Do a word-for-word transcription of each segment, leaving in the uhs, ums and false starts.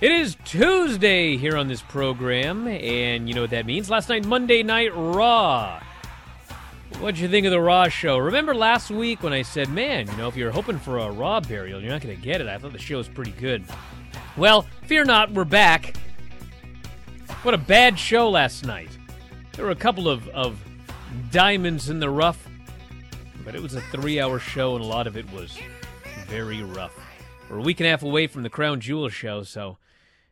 It is Tuesday here on this program, and you know what that means. Last night, Monday Night Raw. What'd you think of the Raw show? Remember last week when I said, man, you know, if you're hoping for a Raw burial, you're not going to get it. I thought the show was pretty good. Well, fear not, we're back. What a bad show last night. There were a couple of, of diamonds in the rough, but it was a three-hour show, and a lot of it was very rough. We're a week and a half away from the Crown Jewel show, so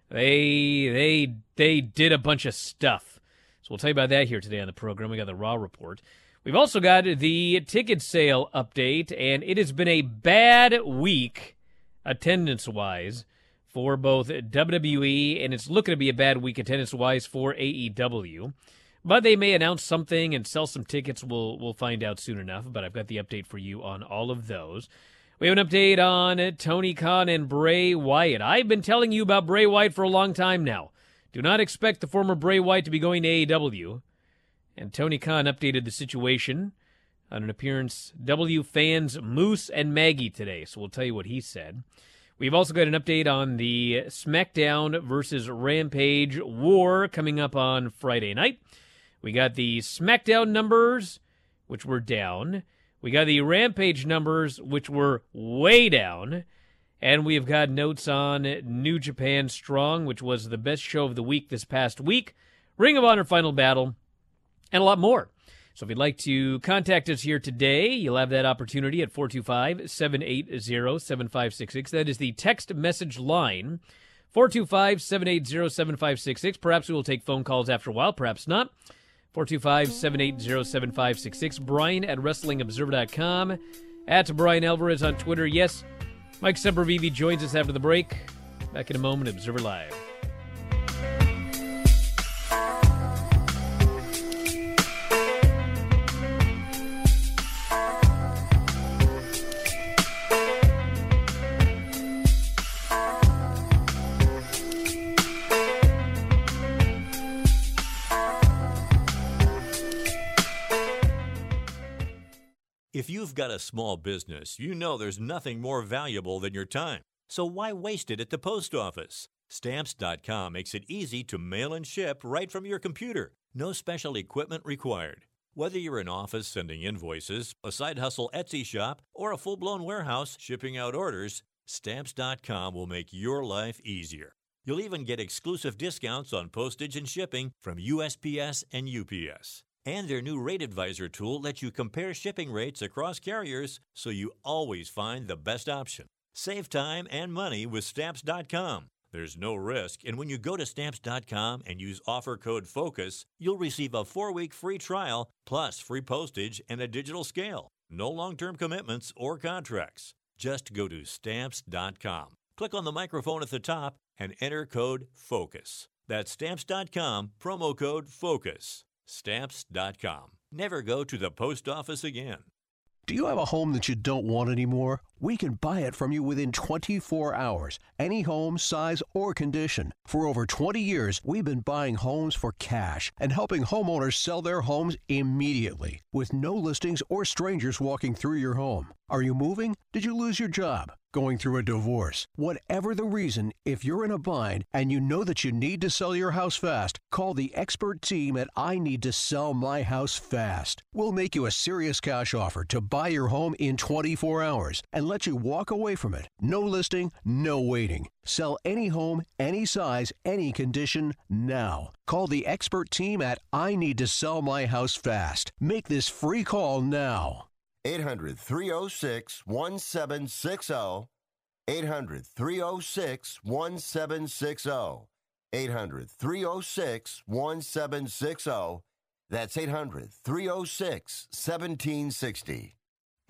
they they they did a bunch of stuff. So we'll tell you about that here today on the program. We got the Raw report. We've also got the ticket sale update, and it has been a bad week attendance-wise for both W W E, and it's looking to be a bad week attendance-wise for A E W. But they may announce something and sell some tickets. We'll we'll find out soon enough, but I've got the update for you on all of those. We have an update on Tony Khan and Bray Wyatt. I've been telling you about Bray Wyatt for a long time now. Do not expect the former Bray Wyatt to be going to A E W. And Tony Khan updated the situation on an appearance W fans Moose and Maggie today. So we'll tell you what he said. We've also got an update on the SmackDown versus Rampage war coming up on Friday night. We got the SmackDown numbers, which were down. We got the Rampage numbers, which were way down. And we've got notes on New Japan Strong, which was the best show of the week this past week, Ring of Honor Final Battle, and a lot more. So if you'd like to contact us here today, you'll have that opportunity at four two five, seven eight zero, seven five six six. That is the text message line, four two five, seven eight zero, seven five six six. Perhaps we will take phone calls after a while, perhaps not. four two five, seven eight zero, seven five six six, Bryan at wrestling observer dot com, at Bryan Alvarez on Twitter. Yes, Mike Sempervivi joins us after the break. Back in a moment, Observer Live. If you've got a small business, you know there's nothing more valuable than your time. So why waste it at the post office? Stamps dot com makes it easy to mail and ship right from your computer. No special equipment required. Whether you're an office sending invoices, a side hustle Etsy shop, or a full-blown warehouse shipping out orders, Stamps dot com will make your life easier. You'll even get exclusive discounts on postage and shipping from U S P S and U P S. And their new Rate Advisor tool lets you compare shipping rates across carriers so you always find the best option. Save time and money with Stamps dot com. There's no risk, and when you go to Stamps dot com and use offer code FOCUS, you'll receive a four-week free trial, plus free postage and a digital scale. No long-term commitments or contracts. Just go to Stamps dot com. Click on the microphone at the top and enter code FOCUS. That's Stamps dot com, promo code FOCUS. Stamps dot com. Never go to the post office again. Do you have a home that you don't want anymore? We can buy it from you within twenty-four hours. Any home, size, or condition. For over twenty years, we've been buying homes for cash and helping homeowners sell their homes immediately with no listings or strangers walking through your home. Are you moving? Did you lose your job? Going through a divorce? Whatever the reason, if you're in a bind and you know that you need to sell your house fast, call the expert team at I Need to Sell My House Fast. We'll make you a serious cash offer to buy your home in twenty-four hours and let you walk away from it. No listing, no waiting. Sell any home, any size, any condition now. Call the expert team at I Need to Sell My House Fast. Make this free call now. eight hundred, three oh six, one seven six oh. eight hundred, three oh six, one seven six oh. eight hundred, three oh six, one seven six oh. That's eight hundred, three oh six, one seven six oh.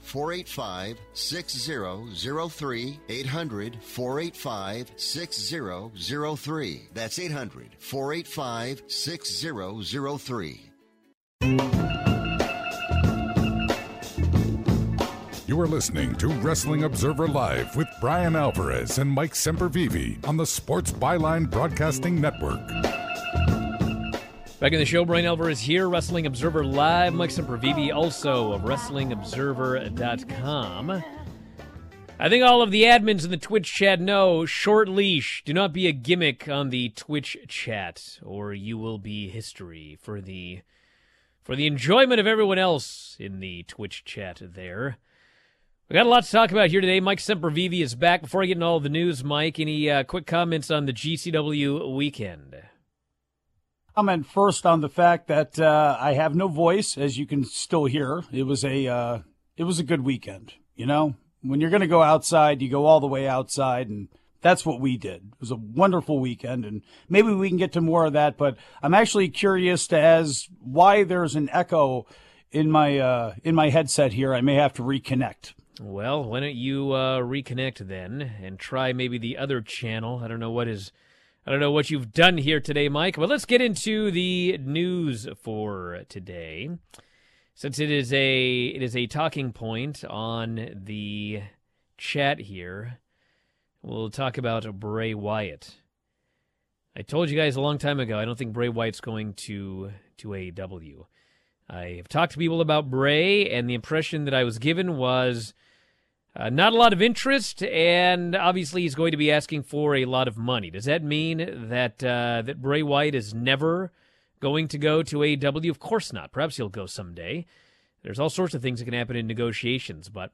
four eight five, six oh oh three. eight hundred, four eight five, six oh oh three. That's eight hundred, four eight five, six oh oh three. You are listening to Wrestling Observer Live with Bryan Alvarez and Mike Sempervivi on the Sports Byline Broadcasting Network. Back in the show, Bryan Alvarez here, Wrestling Observer Live. Mike Sempervivi, also of wrestling observer dot com. I think all of the admins in the Twitch chat know, short leash. Do not be a gimmick on the Twitch chat, or you will be history for the... for the enjoyment of everyone else in the Twitch chat there. We got a lot to talk about here today. Mike Sempervivi is back. Before I get into all the news, Mike, any uh, quick comments on the G C W weekend? Comment first on the fact that uh, I have no voice, as you can still hear. It was a uh, it was a good weekend. You know, when you're going to go outside, you go all the way outside, and that's what we did. It was a wonderful weekend, and maybe we can get to more of that, but I'm actually curious as to why there's an echo in my uh, in my headset here. I may have to reconnect. Well, why don't you uh, reconnect then and try maybe the other channel? I don't know what is, I don't know what you've done here today, Mike, but let's get into the news for today, since it is a it is a talking point on the chat here. We'll talk about Bray Wyatt. I told you guys a long time ago, I don't think Bray Wyatt's going to, to A E W. I have talked to people about Bray, and the impression that I was given was uh, not a lot of interest, and obviously he's going to be asking for a lot of money. Does that mean that uh, that Bray Wyatt is never going to go to A E W? Of course not. Perhaps he'll go someday. There's all sorts of things that can happen in negotiations, but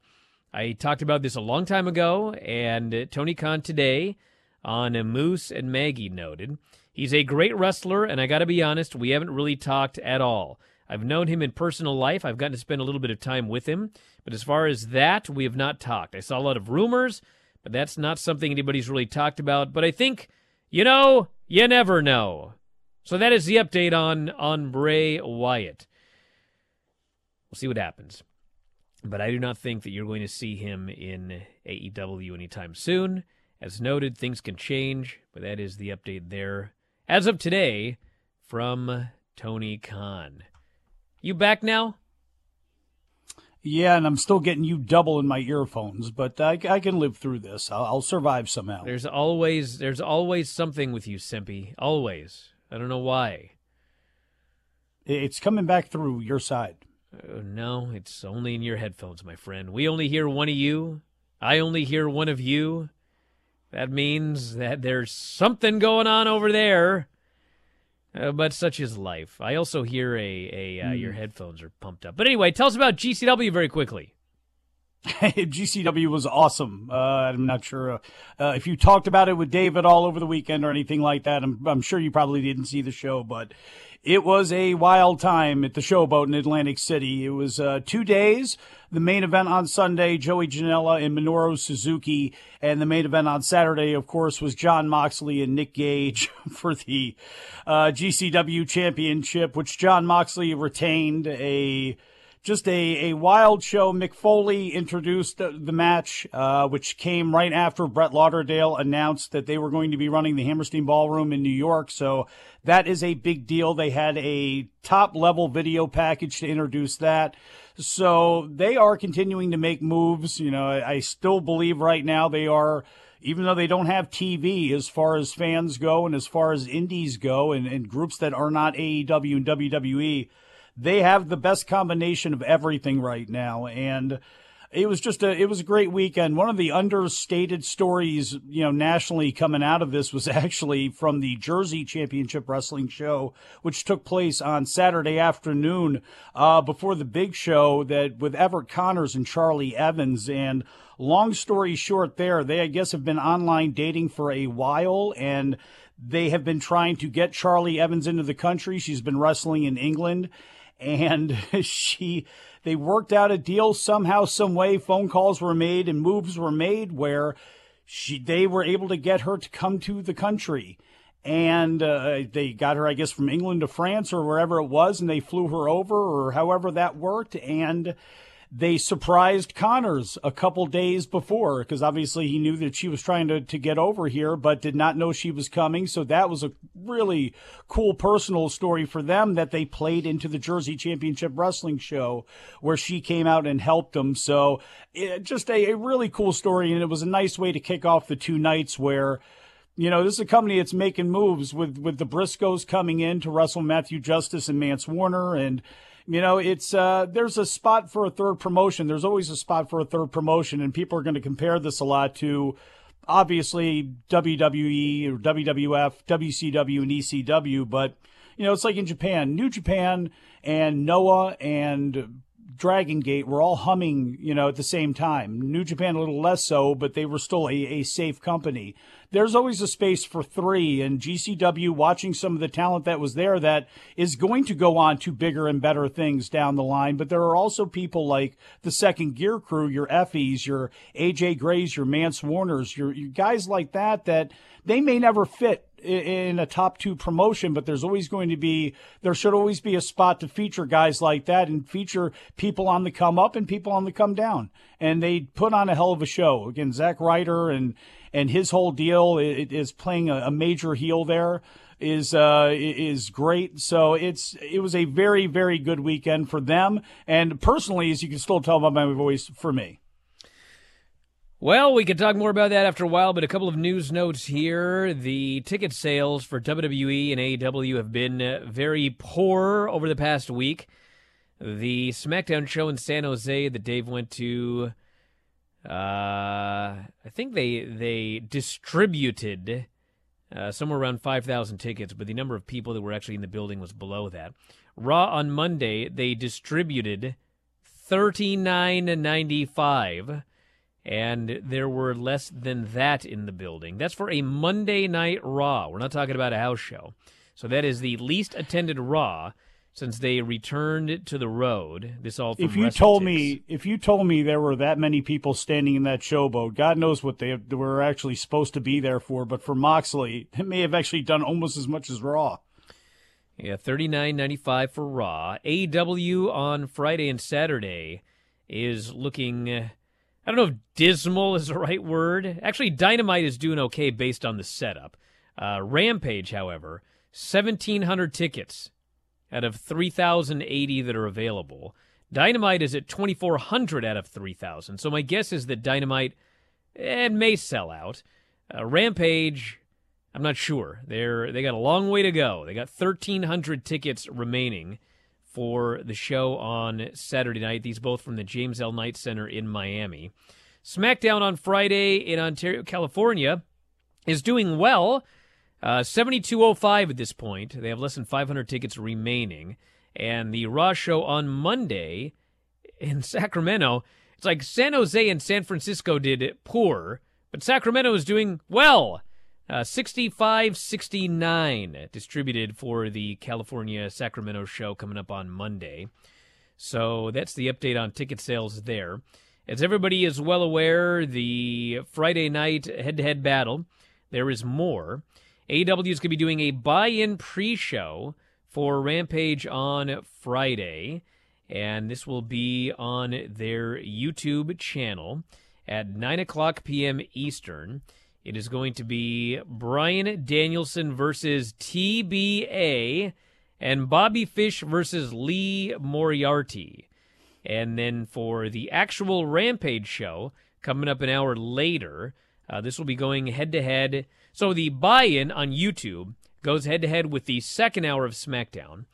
I talked about this a long time ago, and Tony Khan today on Moose and Maggie noted, he's a great wrestler, and I got to be honest, we haven't really talked at all. I've known him in personal life. I've gotten to spend a little bit of time with him, but as far as that, we have not talked. I saw a lot of rumors, but that's not something anybody's really talked about, but I think, you know, you never know. So that is the update on, on Bray Wyatt. We'll see what happens. But I do not think that you're going to see him in A E W anytime soon. As noted, things can change, but that is the update there as of today from Tony Khan. You back now? Yeah, and I'm still getting you double in my earphones, but I, I can live through this. I'll, I'll survive somehow. There's always there's always something with you, Simpy. Always. I don't know why. It's coming back through your side. Uh, no, it's only in your headphones, my friend. We only hear one of you. I only hear one of you. That means that there's something going on over there Uh, but such is life. I also hear a, a uh, mm. your headphones are pumped up. But anyway, tell us about G C W very quickly. G C W was awesome. Uh, I'm not sure uh, uh, if you talked about it with David all over the weekend or anything like that. I'm, I'm sure you probably didn't see the show, but it was a wild time at the Showboat in Atlantic City. It was uh, two days. The main event on Sunday, Joey Janella and Minoru Suzuki. And the main event on Saturday, of course, was John Moxley and Nick Gage for the uh, G C W Championship, which John Moxley retained. A Just a, a wild show. Mick Foley introduced the, the match, uh, which came right after Brett Lauderdale announced that they were going to be running the Hammerstein Ballroom in New York. So that is a big deal. They had a top-level video package to introduce that. So they are continuing to make moves. You know, I, I still believe right now they are, even though they don't have T V as far as fans go and as far as indies go and, and groups that are not A E W and W W E, they have the best combination of everything right now, and it was just a it was a great weekend. One of the understated stories, you know, nationally coming out of this was actually from the Jersey Championship Wrestling show, which took place on Saturday afternoon uh, before the big show that with Everett Connors and Charlie Evans. And long story short, there they I guess have been online dating for a while, and they have been trying to get Charlie Evans into the country. She's been wrestling in England. And she, they worked out a deal somehow, some way. Phone calls were made and moves were made where she, they were able to get her to come to the country. And uh, they got her, I guess, from England to France or wherever it was, and they flew her over or however that worked. And they surprised Connors a couple days before because obviously he knew that she was trying to, to get over here but did not know she was coming. So that was a really cool personal story for them that they played into the Jersey Championship Wrestling show where she came out and helped them. So it, just a, a really cool story, and it was a nice way to kick off the two nights where, you know, this is a company that's making moves with, with the Briscoes coming in to wrestle Matthew Justice and Mance Warner. And you know, it's uh, there's a spot for a third promotion. There's always a spot for a third promotion, and people are going to compare this a lot to, obviously, W W E or W W F, W C W, and E C W. But, you know, it's like in Japan. New Japan and Noah and Dragon Gate were all humming, you know, at the same time. New Japan a little less so, but they were still a, a safe company. There's always a space for three, and G C W, watching some of the talent that was there that is going to go on to bigger and better things down the line. But there are also people like the Second Gear crew, your Effies, your A J Grays, your Mance Warners, your, your guys like that, that they may never fit in a top two promotion, but there's always going to be, there should always be a spot to feature guys like that and feature people on the come up and people on the come down. And they put on a hell of a show. Again, Zack Ryder and, and his whole deal is playing a, a major heel there is, uh, is great. So it's, it was a very, very good weekend for them. And personally, as you can still tell by my voice, for me. Well, we could talk more about that after a while, but a couple of news notes here. The ticket sales for W W E and A E W have been very poor over the past week. The SmackDown show in San Jose that Dave went to, uh, I think they they distributed uh, somewhere around five thousand tickets, but the number of people that were actually in the building was below that. Raw on Monday, they distributed thirty-nine ninety-five. And there were less than that in the building. That's for a Monday Night Raw. We're not talking about a house show. So that is the least attended Raw since they returned to the road. This all from if you told me if you told me there were that many people standing in that Showboat, God knows what they were actually supposed to be there for. But for Moxley, it may have actually done almost as much as Raw. Yeah, thirty-nine ninety-five for Raw. A E W on Friday and Saturday is looking, I don't know if dismal is the right word. Actually, Dynamite is doing okay based on the setup. Uh, Rampage, however, seventeen hundred tickets out of three thousand eighty that are available. Dynamite is at twenty-four hundred out of three thousand. So my guess is that Dynamite eh, may sell out. Uh, Rampage, I'm not sure. They're, they got a long way to go. They got thirteen hundred tickets remaining for the show on Saturday night. These both from the James L. Knight Center in Miami. SmackDown on Friday in Ontario, California is doing well. Uh, seventy-two oh five at this point. They have less than five hundred tickets remaining. And the Raw show on Monday in Sacramento, it's like San Jose and San Francisco did poor, but Sacramento is doing well. Uh, sixty-five sixty-nine distributed for the California Sacramento show coming up on Monday. So that's the update on ticket sales there. As everybody is well aware, the Friday night head-to-head battle, there is more. A E W is going to be doing a buy-in pre-show for Rampage on Friday, and this will be on their YouTube channel at nine o'clock p.m. Eastern. It is going to be Bryan Danielson versus T B A and Bobby Fish versus Lee Moriarty. And then for the actual Rampage show, coming up an hour later, uh, this will be going head-to-head. So the buy-in on YouTube goes head-to-head with the second hour of SmackDown.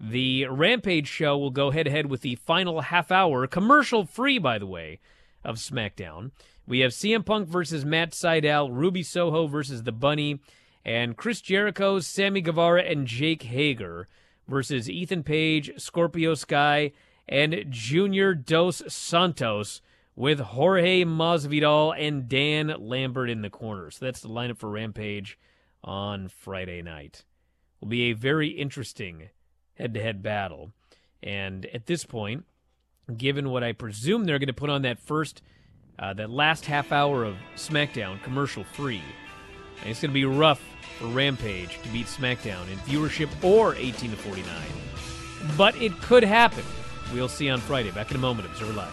The Rampage show will go head-to-head with the final half hour, commercial-free, by the way, of SmackDown. We have C M Punk versus Matt Sydal, Ruby Soho versus The Bunny, and Chris Jericho, Sammy Guevara, and Jake Hager versus Ethan Page, Scorpio Sky, and Junior Dos Santos with Jorge Masvidal and Dan Lambert in the corner. So that's the lineup for Rampage on Friday night. Will be a very interesting head-to-head battle. And at this point, given what I presume they're going to put on that first, uh, that last half hour of SmackDown commercial-free, it's going to be rough for Rampage to beat SmackDown in viewership or eighteen to forty-nine. But it could happen. We'll see on Friday. Back in a moment, Observer Live.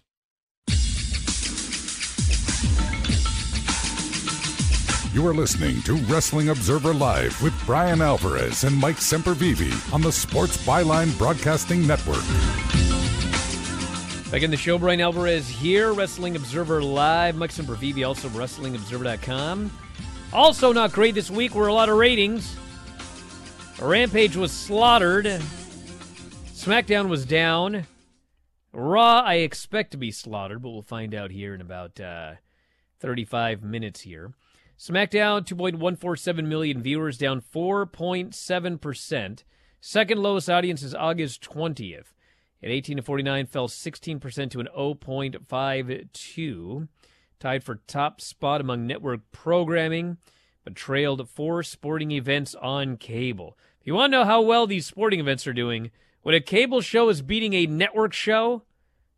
You are listening to Wrestling Observer Live with Bryan Alvarez and Mike Sempervivi on the Sports Byline Broadcasting Network. Back in the show, Bryan Alvarez here, Wrestling Observer Live. Mike Sempervivi, also wrestling observer dot com. Also not great this week were a lot of ratings. Rampage was slaughtered. SmackDown was down. Raw, I expect to be slaughtered, but we'll find out here in about uh, thirty-five minutes here. SmackDown, two point one four seven million viewers, down four point seven percent. Second lowest audience is August twentieth. At eighteen to forty-nine, fell sixteen percent to an zero point five two. Tied for top spot among network programming, but trailed four sporting events on cable. If you want to know how well these sporting events are doing, when a cable show is beating a network show,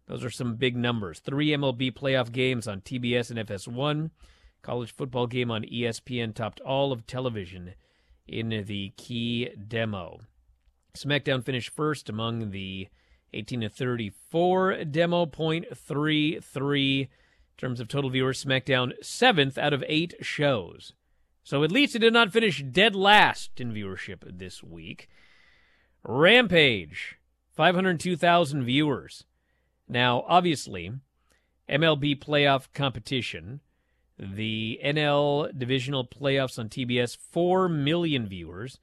those are some big numbers. Three M L B playoff games on T B S and F S one. College football game on E S P N topped all of television in the key demo. SmackDown finished first among the eighteen to thirty-four demo, zero point three three. In terms of total viewers, SmackDown seventh out of eight shows. So at least it did not finish dead last in viewership this week. Rampage, five hundred two thousand viewers. Now, obviously, M L B playoff competition, the N L divisional playoffs on T B S, four million viewers.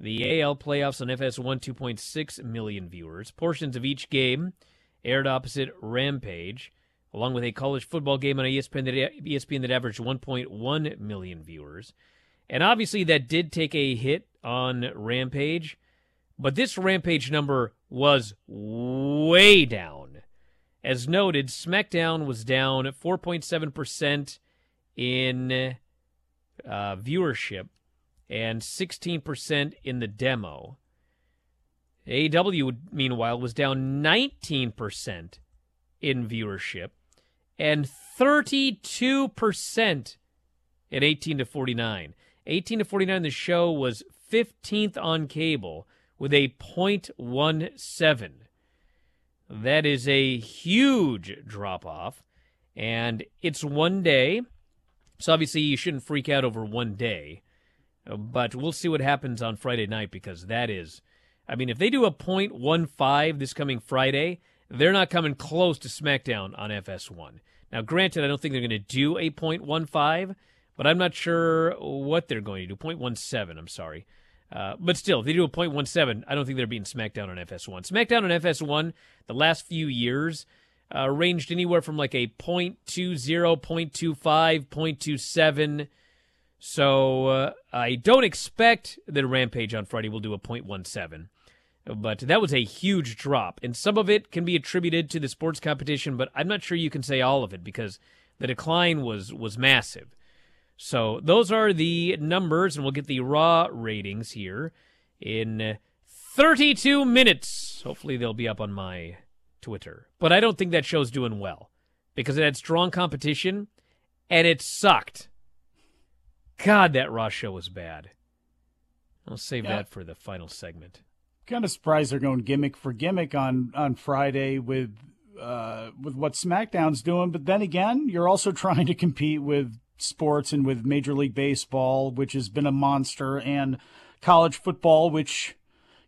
The A L playoffs on F S one, two point six million viewers. Portions of each game aired opposite Rampage, along with a college football game on E S P N that, E S P N that averaged one point one million viewers. And obviously that did take a hit on Rampage, but this Rampage number was way down. As noted, SmackDown was down four point seven percent in uh, viewership and sixteen percent in the demo. A E W, meanwhile, was down nineteen percent in viewership, and thirty-two percent at eighteen to forty-nine. eighteen to forty-nine, the show was fifteenth on cable with a zero point one seven. That is a huge drop-off, and it's one day, so obviously you shouldn't freak out over one day, but we'll see what happens on Friday night, because that is, I mean, if they do a zero point one five this coming Friday, they're not coming close to SmackDown on F S one. Now, granted, I don't think they're going to do a zero point one five, but I'm not sure what they're going to do. zero point one seven, I'm sorry. Uh, but still, if they do a zero point one seven, I don't think they're beating SmackDown on F S one. SmackDown on F S one, the last few years, uh, ranged anywhere from like a zero point two zero, zero point two five, zero point two seven. So uh, I don't expect that Rampage on Friday will do a zero point one seven. But that was a huge drop, and some of it can be attributed to the sports competition, but I'm not sure you can say all of it because the decline was was massive. So those are the numbers, and we'll get the Raw ratings here in thirty-two minutes. Hopefully they'll be up on my Twitter. But I don't think that show's doing well because it had strong competition, and it sucked. God, that Raw show was bad. I'll save yeah. that for the final segment. Kind of surprised they're going gimmick for gimmick on, on Friday with uh, with what SmackDown's doing. But then again, you're also trying to compete with sports and with Major League Baseball, which has been a monster, and college football, which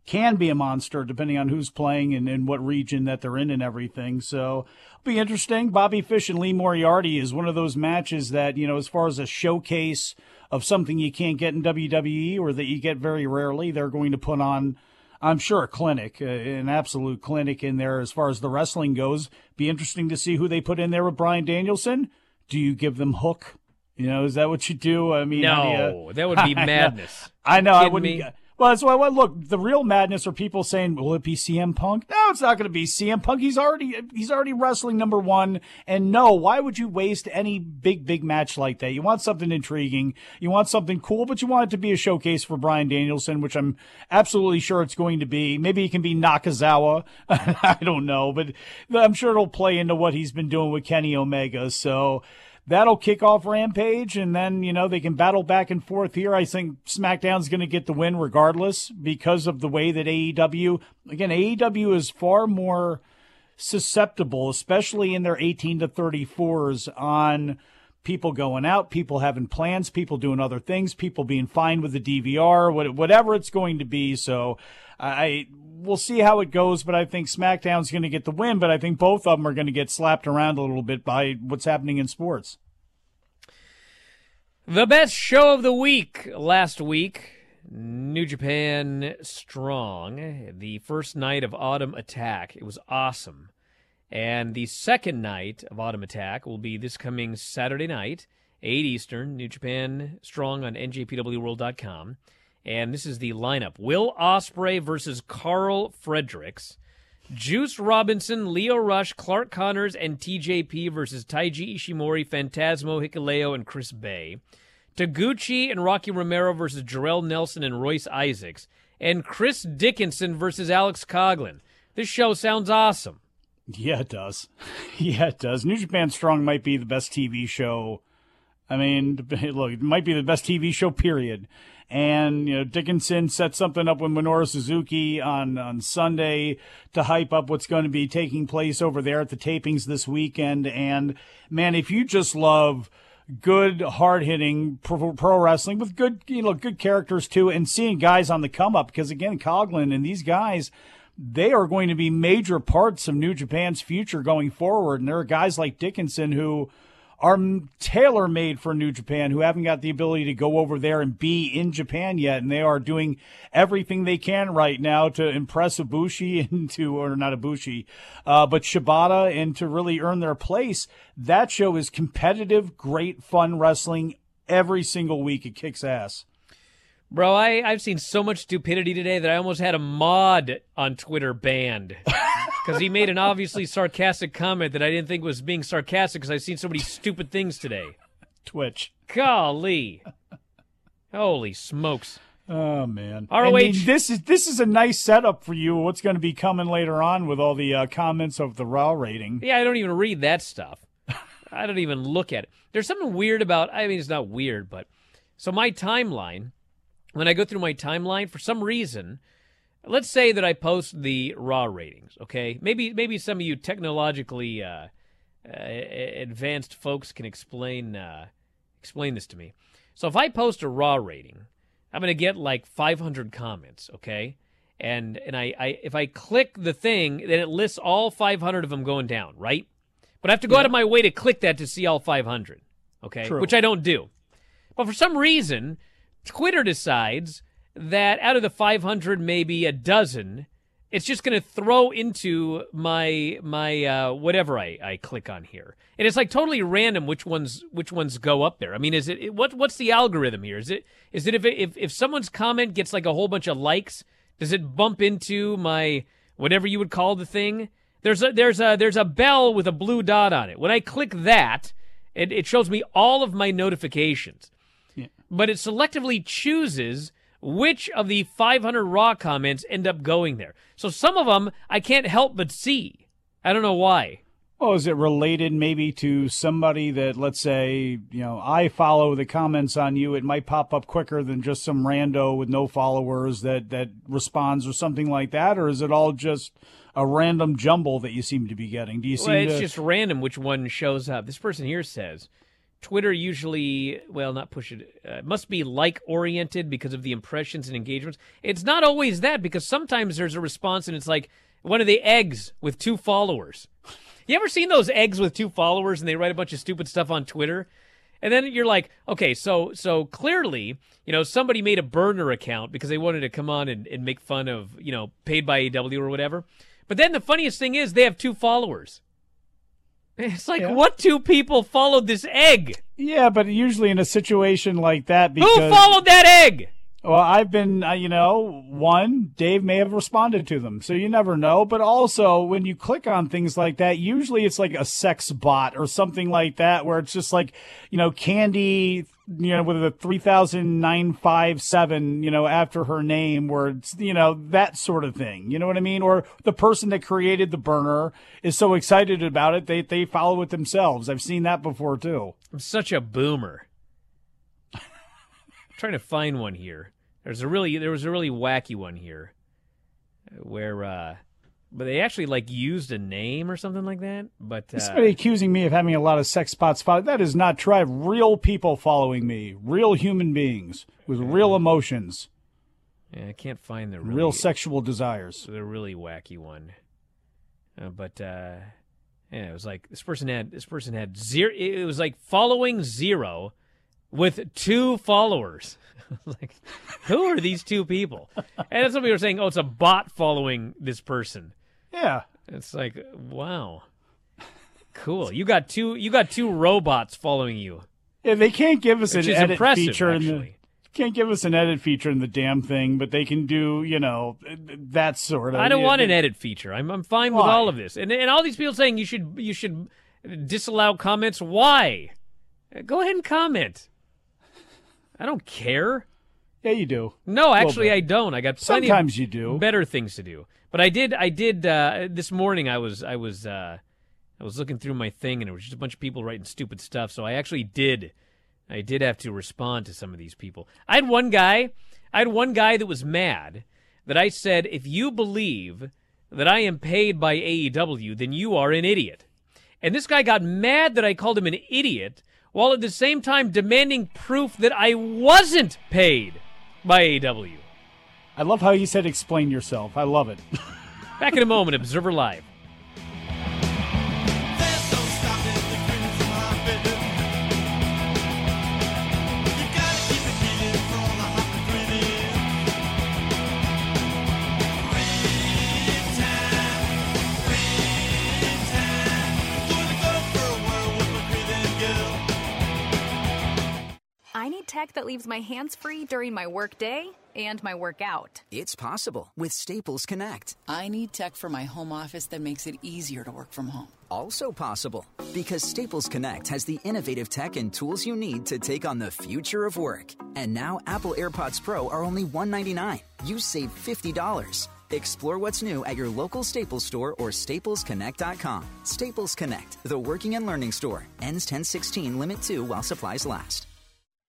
can be a monster depending on who's playing and, and what region that they're in and everything. So it'll be interesting. Bobby Fish and Lee Moriarty is one of those matches that, you know, as far as a showcase of something you can't get in W W E or that you get very rarely, they're going to put on, I'm sure, a clinic, an absolute clinic in there as far as the wrestling goes. Be interesting to see who they put in there with Bryan Danielson. Do you give them Hook? You know, is that what you do? I mean, no, do you... that would be madness. I know. I wouldn't. Me? Well, that's why, well, look, the real madness are people saying, will it be C M Punk? No, it's not going to be C M Punk. He's already, he's already wrestling number one. And no, why would you waste any big, big match like that? You want something intriguing. You want something cool, but you want it to be a showcase for Bryan Danielson, which I'm absolutely sure it's going to be. Maybe it can be Nakazawa. I don't know, but I'm sure it'll play into what he's been doing with Kenny Omega. So that'll kick off Rampage, and then, you know, they can battle back and forth here. I think SmackDown's going to get the win regardless because of the way that A E W, again, A E W is far more susceptible, especially in their eighteen to thirty-fours, on people going out, people having plans, people doing other things, people being fine with the D V R, whatever it's going to be. So I we'll see how it goes, but I think SmackDown's going to get the win, but I think both of them are going to get slapped around a little bit by what's happening in sports. The best show of the week last week, New Japan Strong, the first night of Autumn Attack. It was awesome. And the second night of Autumn Attack will be this coming Saturday night, eight Eastern, New Japan Strong on N J P W world dot com. And this is the lineup. Will Ospreay versus Carl Fredericks. Juice Robinson, Lio Rush, Clark Connors, and T J P versus Taiji Ishimori, Phantasmo, Hikuleo, and Chris Bay. Taguchi and Rocky Romero versus Jarrell Nelson and Royce Isaacs. And Chris Dickinson versus Alex Coughlin. This show sounds awesome. Yeah, it does. Yeah, it does. New Japan Strong might be the best T V show. I mean, look, it might be the best T V show, period. And, you know, Dickinson set something up with Minoru Suzuki on, on Sunday to hype up what's going to be taking place over there at the tapings this weekend. And, man, if you just love good, hard-hitting pro, pro wrestling with good, you know, good characters, too, and seeing guys on the come-up, because, again, Coughlin and these guys, they are going to be major parts of New Japan's future going forward. And there are guys like Dickinson who are tailor-made for New Japan, who haven't got the ability to go over there and be in Japan yet, and they are doing everything they can right now to impress Ibushi and to, or not Ibushi, uh, but Shibata, and to really earn their place. That show is competitive, great, fun wrestling every single week. It kicks ass. Bro, I, I've seen so much stupidity today that I almost had a mod on Twitter banned. Because he made an obviously sarcastic comment that I didn't think was being sarcastic because I've seen so many stupid things today. Twitch. Golly. Holy smokes. Oh, man. R O H. I mean, this is this is a nice setup for you, what's going to be coming later on with all the uh, comments of the Raw rating. Yeah, I don't even read that stuff. I don't even look at it. There's something weird about, I mean, it's not weird, but, so my timeline, when I go through my timeline, for some reason, let's say that I post the Raw ratings, okay? Maybe maybe some of you technologically uh, uh, advanced folks can explain uh, explain this to me. So if I post a Raw rating, I'm going to get like five hundred comments, okay? And and I, I if I click the thing, then it lists all five hundred of them going down, right? But I have to go yeah. out of my way to click that to see all five hundred, okay? True. Which I don't do. But for some reason, Twitter decides that out of the five hundred, maybe a dozen, it's just going to throw into my my uh, whatever I, I click on here, and it's like totally random which ones which ones go up there. I mean, is it what what's the algorithm here? Is it is it if if if someone's comment gets like a whole bunch of likes, does it bump into my whatever you would call the thing? There's a there's a there's a bell with a blue dot on it. When I click that, it it shows me all of my notifications, yeah. But it selectively chooses which of the five hundred Raw comments end up going there. So some of them I can't help but see. I don't know why. Well, is it related maybe to somebody that, let's say, you know, I follow the comments on you. It might pop up quicker than just some rando with no followers that, that responds or something like that? Or is it all just a random jumble that you seem to be getting? Do you well, seem it's to... just random which one shows up. This person here says, Twitter usually, well, not push it, uh, must be like-oriented because of the impressions and engagements. It's not always that, because sometimes there's a response and it's like one of the eggs with two followers. You ever seen those eggs with two followers and they write a bunch of stupid stuff on Twitter? And then you're like, okay, so so clearly, you know, somebody made a burner account because they wanted to come on and, and make fun of, you know, Paid by A E W or whatever. But then the funniest thing is they have two followers. It's like, yeah. What two people followed this egg? Yeah, but usually in a situation like that, because... Who followed that egg? Well, I've been, uh, you know, one, Dave may have responded to them, so you never know. But also, when you click on things like that, usually it's like a sex bot or something like that, where it's just like, you know, Candy, you know, with a three thousand nine hundred fifty-seven, you know, after her name, where it's, you know, that sort of thing. You know what I mean? Or the person that created the burner is so excited about it, they, they follow it themselves. I've seen that before, too. I'm such a boomer. I'm trying to find one here. There's a really there was a really wacky one here where uh but they actually like used a name or something like that. But uh, somebody accusing me of having a lot of sex spots followed. That is not true. I have real people following me, real human beings with real emotions. Yeah, I can't find the really, real sexual desires. The really wacky one. Uh, but uh yeah, it was like this person had this person had zero it was like following zero with two followers. I was like, who are these two people? And that's what we were saying. Oh, it's a bot following this person. Yeah. It's like, wow, cool. You got two. You got two robots following you. Yeah, they can't give us an edit feature. In the, can't give us an edit feature in the damn thing, but they can do, you know, that sort of. I don't it, want it, an edit feature. I'm I'm fine why? with all of this. And and all these people saying you should you should disallow comments. Why? Go ahead and comment. I don't care. Yeah, you do. No, actually, I don't. I got plenty Sometimes of you do. better things to do. But I did. I did uh, this morning. I was. I was. Uh, I was looking through my thing, and it was just a bunch of people writing stupid stuff. So I actually did. I did have to respond to some of these people. I had one guy. I had one guy that was mad that I said, "If you believe that I am paid by A E W, then you are an idiot." And this guy got mad that I called him an idiot, while at the same time demanding proof that I wasn't paid by A E W. I love how you said explain yourself. I love it. Back in a moment, Observer Live. I need tech that leaves my hands free during my work day and my workout. It's possible with Staples Connect. I need tech for my home office that makes it easier to work from home. Also possible because Staples Connect has the innovative tech and tools you need to take on the future of work. And now Apple AirPods Pro are only one hundred ninety-nine dollars. You save fifty dollars. Explore what's new at your local Staples store or staples connect dot com. Staples Connect, the working and learning store. Ends ten sixteen, limit two while supplies last.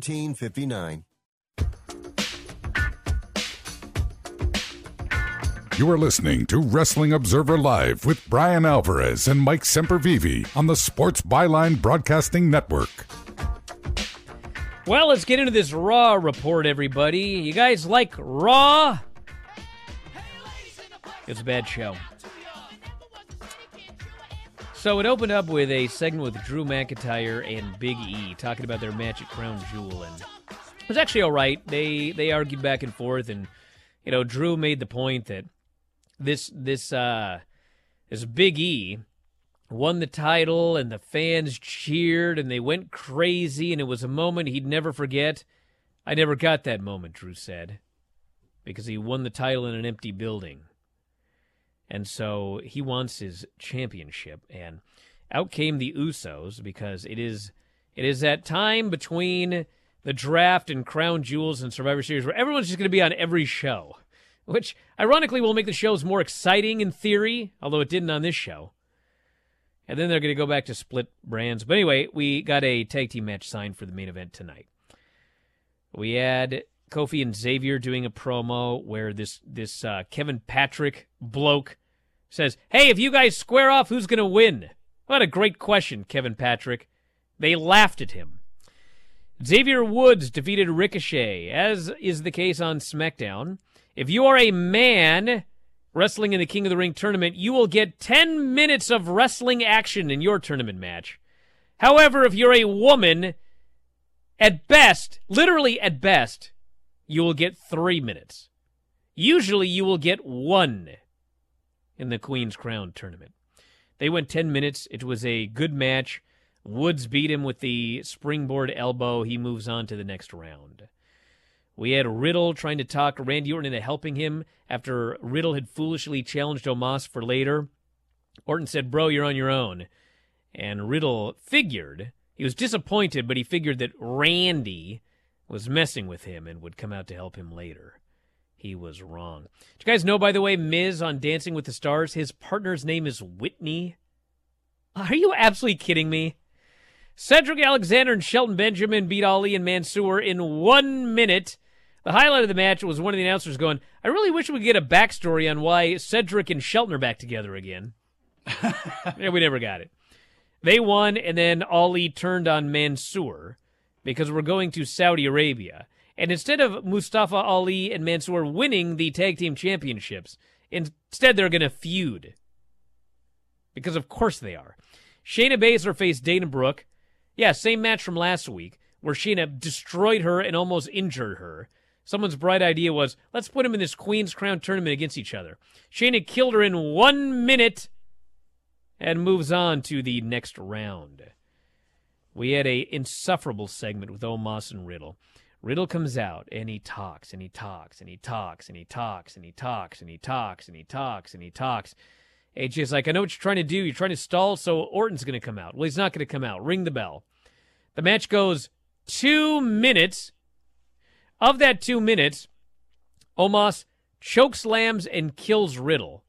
five nine. You are listening to Wrestling Observer Live with Bryan Alvarez and Mike Sempervivi on the Sports Byline Broadcasting Network. Well, let's get into this Raw report, everybody. You guys like Raw? It's a bad show. So it opened up with a segment with Drew McIntyre and Big E talking about their match at Crown Jewel, and it was actually all right. They they argued back and forth, and you know Drew made the point that this this uh, this Big E won the title, and the fans cheered, and they went crazy, and it was a moment he'd never forget. I never got that moment, Drew said, because he won the title in an empty building. And so he wants his championship, and out came the Usos, because it is it is that time between the draft and Crown Jewels and Survivor Series where everyone's just going to be on every show, which ironically will make the shows more exciting in theory, although it didn't on this show. And then they're going to go back to split brands. But anyway, we got a tag team match signed for the main event tonight. We had Kofi and Xavier doing a promo where this this uh, Kevin Patrick bloke says, "Hey, if you guys square off, who's going to win?" What a great question, Kevin Patrick. They laughed at him. Xavier Woods defeated Ricochet, as is the case on SmackDown. If you are a man wrestling in the King of the Ring tournament, you will get ten minutes of wrestling action in your tournament match. However, if you're a woman, at best, literally at best, you will get three minutes. Usually you will get one in the Queen's Crown tournament. They went ten minutes. It was a good match. Woods beat him with the springboard elbow. He moves on to the next round. We had Riddle trying to talk Randy Orton into helping him after Riddle had foolishly challenged Omos for later. Orton said, "Bro, you're on your own." And Riddle figured, he was disappointed, but he figured that Randy was messing with him and would come out to help him later. He was wrong. Do you guys know, by the way, Miz on Dancing with the Stars, his partner's name is Whitney? Are you absolutely kidding me? Cedric Alexander and Shelton Benjamin beat Ali and Mansoor in one minute. The highlight of the match was one of the announcers going, "I really wish we could get a backstory on why Cedric and Shelton are back together again." Yeah, we never got it. They won, and then Ali turned on Mansoor, because we're going to Saudi Arabia. And instead of Mustafa Ali and Mansoor winning the tag team championships, instead they're going to feud. Because of course they are. Shayna Baszler faced Dana Brooke. Yeah, same match from last week, where Shayna destroyed her and almost injured her. Someone's bright idea was, let's put them in this Queen's Crown tournament against each other. Shayna killed her in one minute and moves on to the next round. We had an insufferable segment with Omos and Riddle. Riddle comes out, and he talks, and he talks, and he talks, and he talks, and he talks, and he talks, and he talks, and he talks. A J's like, "I know what you're trying to do. You're trying to stall, so Orton's going to come out." Well, he's not going to come out. Ring the bell. The match goes two minutes. Of that two minutes, Omos chokeslams and kills Riddle.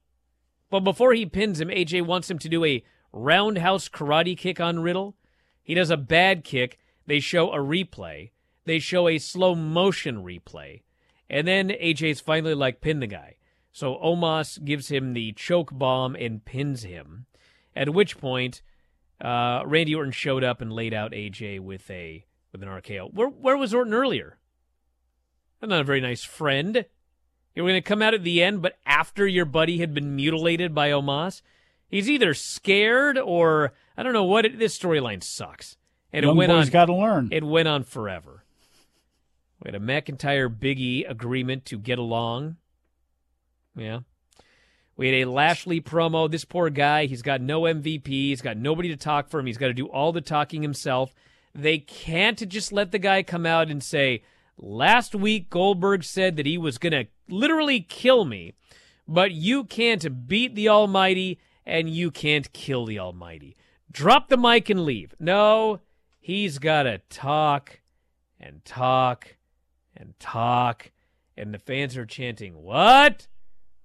But before he pins him, A J wants him to do a roundhouse karate kick on Riddle. He does a bad kick. They show a replay. They show a slow motion replay. And then A J's finally like, pin the guy. So Omos gives him the choke bomb and pins him. At which point, uh, Randy Orton showed up and laid out A J with a with an R K O. Where, where was Orton earlier? I'm not a very nice friend. You were going to come out at the end, but after your buddy had been mutilated by Omos? He's either scared or I don't know what it, this storyline sucks. And Young it went boy's on. Gotta learn. It went on forever. We had a McIntyre Big E agreement to get along. Yeah. We had a Lashley promo. This poor guy, he's got no M V P. He's got nobody to talk for him. He's got to do all the talking himself. They can't just let the guy come out and say, Last week, Goldberg said that he was going to literally kill me, but you can't beat the Almighty, and you can't kill the Almighty. Drop the mic and leave. No, he's got to talk and talk and talk, and the fans are chanting, what?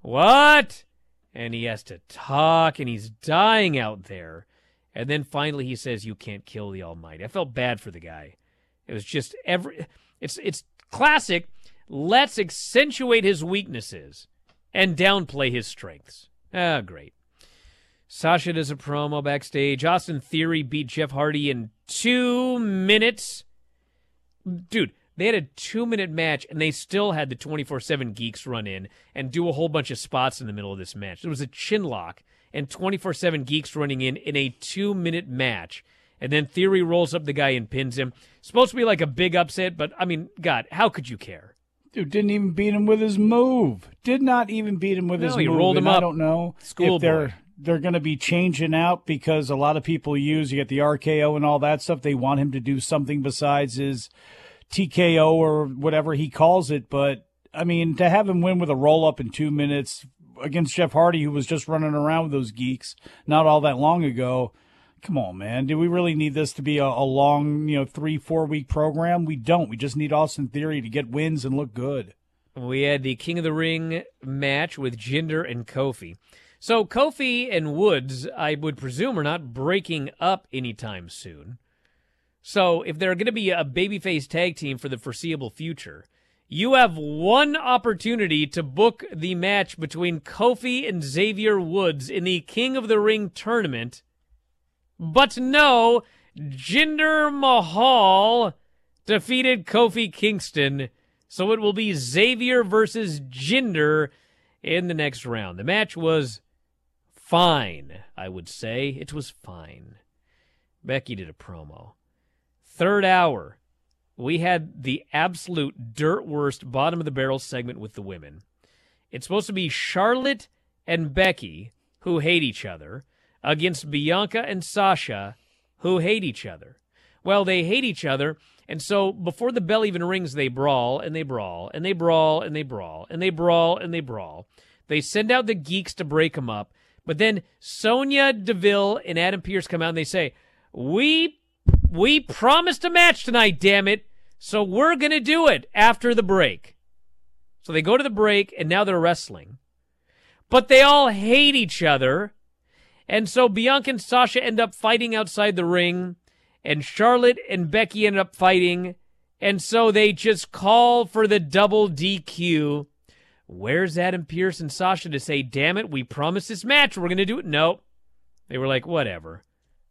What? And he has to talk, and he's dying out there. And then finally he says, you can't kill the Almighty. I felt bad for the guy. It was just every... It's it's classic, let's accentuate his weaknesses and downplay his strengths. Ah, great. Sasha does a promo backstage. Austin Theory beat Jeff Hardy in two minutes. Dude, they had a two-minute match, and they still had the twenty-four seven geeks run in and do a whole bunch of spots in the middle of this match. There was a chin lock and twenty-four seven geeks running in in a two-minute match. And then Theory rolls up the guy and pins him. Supposed to be like a big upset, but, I mean, God, how could you care? Dude, didn't even beat him with his move. Did not even beat him with no, his he move. Rolled him up. I don't know School if they're, they're going to be changing out because a lot of people use, you get the R K O and all that stuff. They want him to do something besides his T K O or whatever he calls it. But, I mean, to have him win with a roll-up in two minutes against Jeff Hardy, who was just running around with those geeks not all that long ago, come on, man. Do we really need this to be a, a long, you know, three, four-week program? We don't. We just need Austin Theory to get wins and look good. We had the King of the Ring match with Jinder and Kofi. So Kofi and Woods, I would presume, are not breaking up anytime soon. So if they're going to be a babyface tag team for the foreseeable future, you have one opportunity to book the match between Kofi and Xavier Woods in the King of the Ring tournament. But no, Jinder Mahal defeated Kofi Kingston, so it will be Xavier versus Jinder in the next round. The match was fine, I would say. It was fine. Becky did a promo. Third hour, we had the absolute dirt worst bottom of the barrel segment with the women. It's supposed to be Charlotte and Becky, who hate each other, against Bianca and Sasha, who hate each other. Well, they hate each other, and so before the bell even rings, they brawl, and they brawl, and they brawl, and they brawl, and they brawl, and they brawl. They send out the geeks to break them up, but then Sonya Deville and Adam Pearce come out, and they say, we, we promised a match tonight, damn it, so we're going to do it after the break. So they go to the break, and now they're wrestling. But they all hate each other, and so Bianca and Sasha end up fighting outside the ring, and Charlotte and Becky end up fighting, and so they just call for the double D Q. Where's Adam Pearce and Sasha to say, damn it, we promised this match, we're going to do it? Nope. They were like, whatever.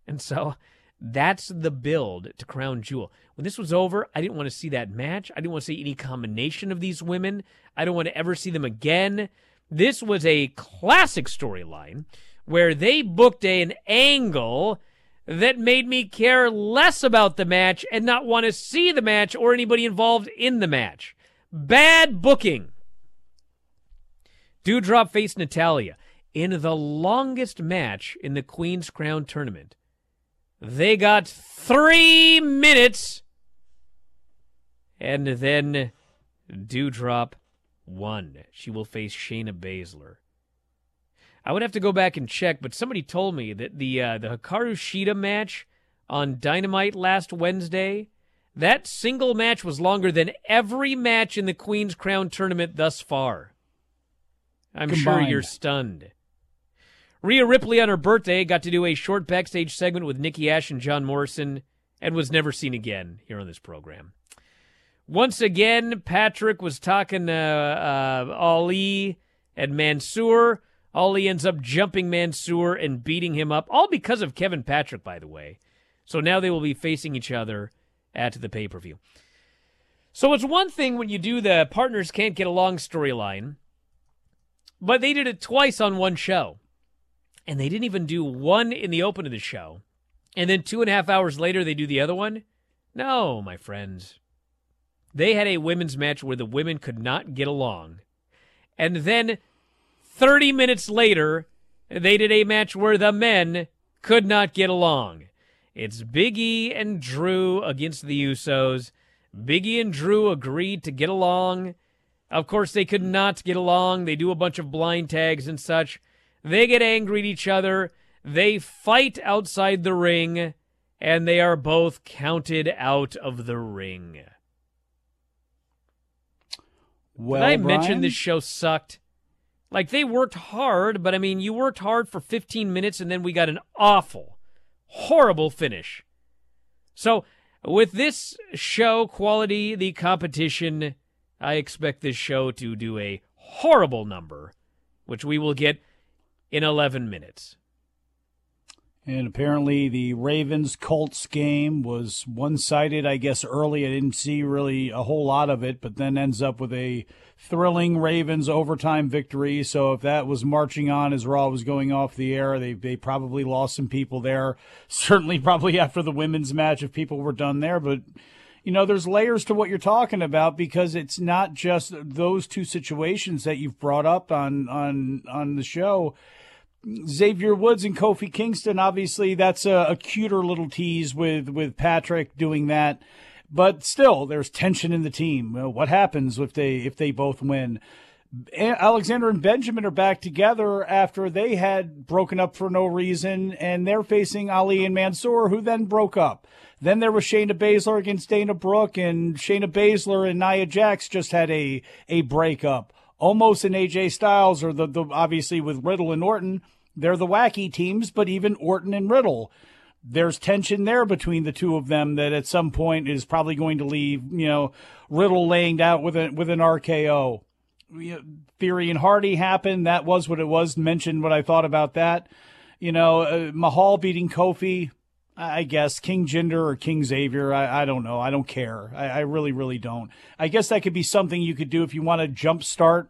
And so that's the build to Crown Jewel. When this was over, I didn't want to see that match. I didn't want to see any combination of these women. I don't want to ever see them again. This was a classic storyline, where they booked an angle that made me care less about the match and not want to see the match or anybody involved in the match. Bad booking. Doudrop faced Natalya in the longest match in the Queen's Crown Tournament. They got three minutes, and then Doudrop won. She will face Shayna Baszler. I would have to go back and check, but somebody told me that the uh, the Hikaru Shida match on Dynamite last Wednesday, that single match was longer than every match in the Queen's Crown Tournament thus far. I'm Combined. Sure you're stunned. Rhea Ripley on her birthday got to do a short backstage segment with Nikki Ash and John Morrison and was never seen again here on this program. Once again, Patrick was talking to uh, uh, Ali and Mansoor. Ali ends up jumping Mansoor and beating him up, all because of Kevin Patrick, by the way. So now they will be facing each other at the pay-per-view. So it's one thing when you do the partners can't get along storyline, but they did it twice on one show. And they didn't even do one in the open of the show. And then two and a half hours later, they do the other one? No, my friends. They had a women's match where the women could not get along. And then thirty minutes later, they did a match where the men could not get along. It's Big E and Drew against the Usos. Big E and Drew agreed to get along. Of course, they could not get along. They do a bunch of blind tags and such. They get angry at each other. They fight outside the ring, and they are both counted out of the ring. Well, Did I Brian? mention this show sucked? Like, they worked hard, but, I mean, you worked hard for fifteen minutes, and then we got an awful, horrible finish. So, with this show quality, the competition, I expect this show to do a horrible number, which we will get in eleven minutes. And apparently the Ravens-Colts game was one-sided, I guess, early. I didn't see really a whole lot of it, but then ends up with a thrilling Ravens overtime victory. So if that was marching on as Raw was going off the air, they they probably lost some people there. Certainly probably after the women's match if people were done there. But, you know, there's layers to what you're talking about because it's not just those two situations that you've brought up on on, on the show. Xavier Woods and Kofi Kingston, obviously that's a, a cuter little tease with, with Patrick doing that. But still, there's tension in the team. What happens if they if they both win? Alexander and Benjamin are back together after they had broken up for no reason, and they're facing Ali and Mansoor, who then broke up. Then there was Shayna Baszler against Dana Brooke, and Shayna Baszler and Nia Jax just had a, a breakup. Almost in A J Styles, or the, the obviously with Riddle and Orton, they're the wacky teams, but even Orton and Riddle, there's tension there between the two of them that at some point is probably going to leave, you know, Riddle laying down with, a, with an R K O. You know, Theory and Hardy happened. That was what it was. Mentioned what I thought about that. You know, uh, Mahal beating Kofi, I guess, King Jinder or King Xavier, I, I don't know. I don't care. I, I really, really don't. I guess that could be something you could do if you want to jumpstart,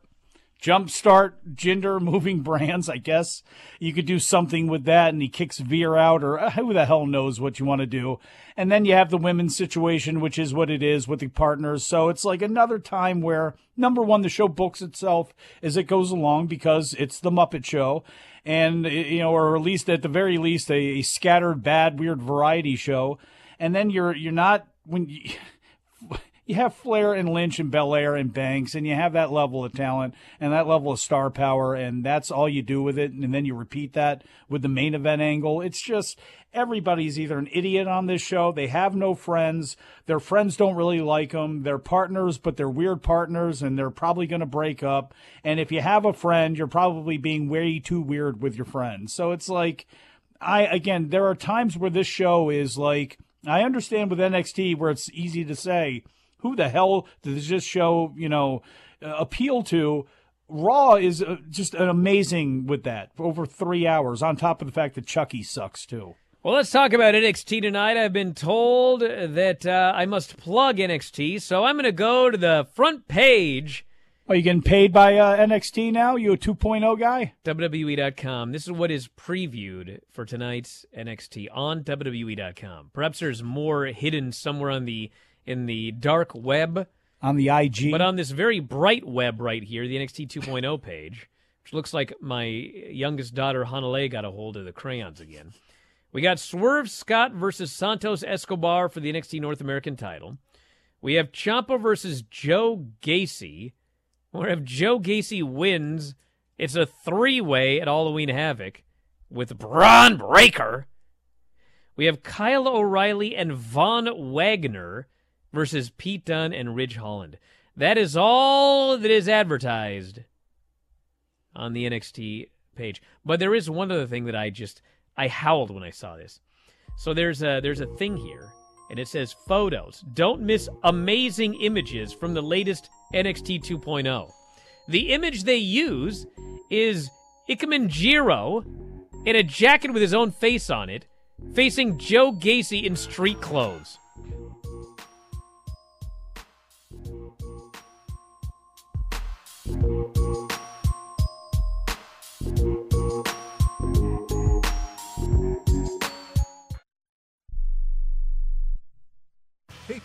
jumpstart Jinder moving brands, I guess. You could do something with that, and he kicks Veer out, or who the hell knows what you want to do. And then you have the women's situation, which is what it is with the partners. So it's like another time where, number one, the show books itself as it goes along because it's the Muppet Show. And, you know, or at least at the very least, a, a scattered, bad, weird variety show. And then you're you're not when you, you have Flair and Lynch and Belair and Banks, and you have that level of talent and that level of star power, and that's all you do with it. And then you repeat that with the main event angle. It's just everybody's either an idiot on this show. They have no friends. Their friends don't really like them. They're partners, but they're weird partners, and they're probably going to break up. And if you have a friend, you're probably being way too weird with your friends. So it's like, I again, there are times where this show is like, I understand with N X T where it's easy to say, who the hell does this show, you know, appeal to? Raw is just amazing with that, over three hours, on top of the fact that Chucky sucks too. Well, let's talk about N X T tonight. I've been told that uh, I must plug N X T, so I'm going to go to the front page. Are you getting paid by uh, N X T now? You a two point oh guy? W W E dot com. This is what is previewed for tonight's N X T on W W E dot com. Perhaps there's more hidden somewhere on the in the dark web. On the I G. But on this very bright web right here, the N X T two point oh page, which looks like my youngest daughter, Hanalei, got a hold of the crayons again. We got Swerve Scott versus Santos Escobar for the N X T North American title. We have Ciampa versus Joe Gacy. Or if Joe Gacy wins, it's a three-way at Halloween Havoc with Braun Breaker. We have Kyle O'Reilly and Von Wagner versus Pete Dunne and Ridge Holland. That is all that is advertised on the N X T page. But there is one other thing that I just... I howled when I saw this. So there's a there's a thing here, and it says photos. Don't miss amazing images from the latest N X T two point oh. The image they use is Ikemenjiro in a jacket with his own face on it, facing Joe Gacy in street clothes. Hey,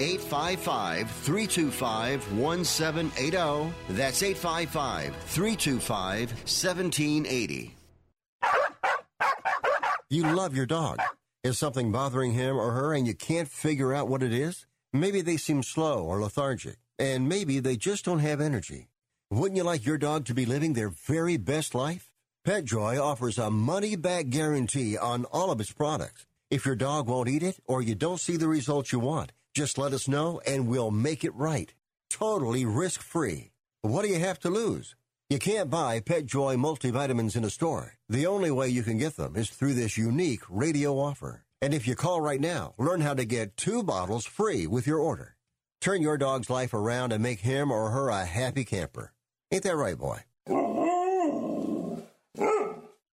eight five five, three two five, one seven eight zero. That's eight five five, three two five, one seven eight zero. You love your dog. Is something bothering him or her and you can't figure out what it is? Maybe they seem slow or lethargic, and maybe they just don't have energy. Wouldn't you like your dog to be living their very best life? PetJoy offers a money-back guarantee on all of its products. If your dog won't eat it or you don't see the results you want, just let us know and we'll make it right. Totally risk-free. What do you have to lose? You can't buy PetJoy multivitamins in a store. The only way you can get them is through this unique radio offer. And if you call right now, learn how to get two bottles free with your order. Turn your dog's life around and make him or her a happy camper. Ain't that right, boy?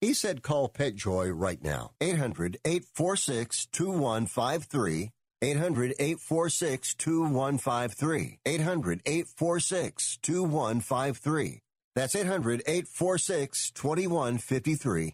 He said call PetJoy right now. eight hundred, eight four six, two one five three. eight hundred, eight four six, two one five three. eight hundred, eight four six, two one five three. That's eight hundred, eight four six, two one five three.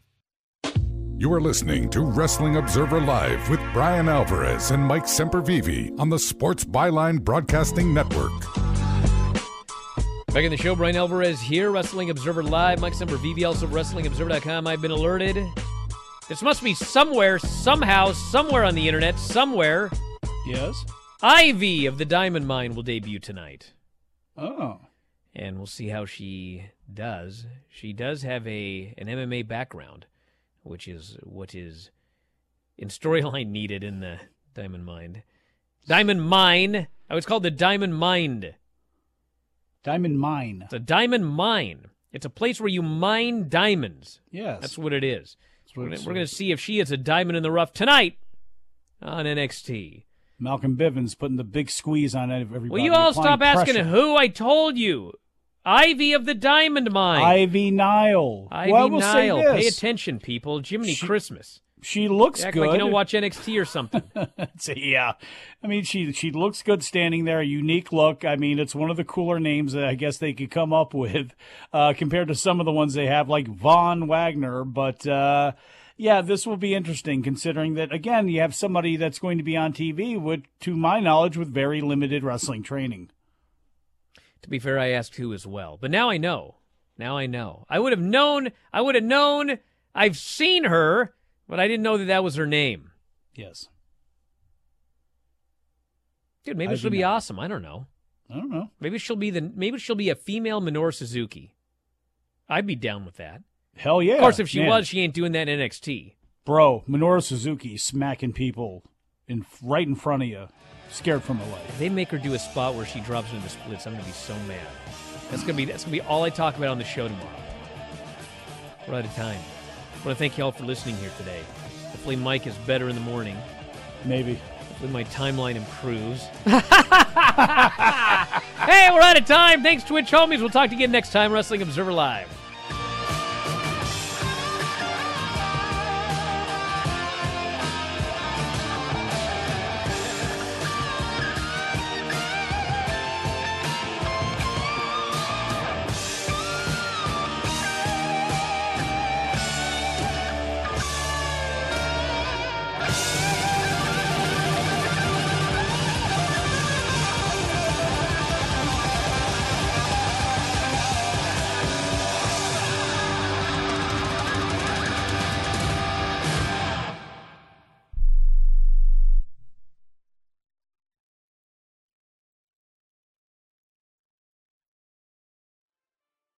You are listening to Wrestling Observer Live with Bryan Alvarez and Mike Sempervivi on the Sports Byline Broadcasting Network. Back in the show, Bryan Alvarez here, Wrestling Observer Live. Mike Sempervivi, also wrestling observer dot com. I've been alerted. This must be somewhere, somehow, somewhere on the internet, somewhere. Yes? Ivy of the Diamond Mine will debut tonight. Oh. And we'll see how she does. She does have a an M M A background, which is what is in storyline needed in the Diamond Mine. Diamond Mine. Oh, it's called the Diamond Mine. Diamond Mine. It's a diamond mine. It's a place where you mine diamonds. Yes. That's what it is. What We're going to see if she is a diamond in the rough tonight on N X T. Malcolm Bivens putting the big squeeze on everybody. Will you all stop asking pressure. Who? I told you. Ivy of the Diamond Mine. Ivy Nile. Ivy well, we'll Nile. Pay attention, people. Jiminy she, Christmas. She looks Act good. Like you don't watch N X T or something. So, yeah. I mean, she she looks good standing there. A unique look. I mean, it's one of the cooler names that I guess they could come up with uh, compared to some of the ones they have, like Von Wagner. But, uh yeah, this will be interesting considering that, again, you have somebody that's going to be on T V, with, to my knowledge, with very limited wrestling training. To be fair, I asked who as well. But now I know. Now I know. I would have known. I would have known. I've seen her, but I didn't know that that was her name. Yes. Dude, maybe I she'll be know. awesome. I don't know. I don't know. Maybe she'll be the. Maybe she'll be a female Minoru Suzuki. I'd be down with that. Hell yeah. Of course, if she Man. was, she ain't doing that in N X T. Bro, Minoru Suzuki smacking people in right in front of you, scared from her life. If they make her do a spot where she drops into splits, I'm going to be so mad. That's going to be that's gonna be all I talk about on the show tomorrow. We're out of time. I want to thank you all for listening here today. Hopefully Mike is better in the morning. Maybe. Hopefully my timeline improves. Hey, we're out of time. Thanks, Twitch homies. We'll talk to you again next time, Wrestling Observer Live.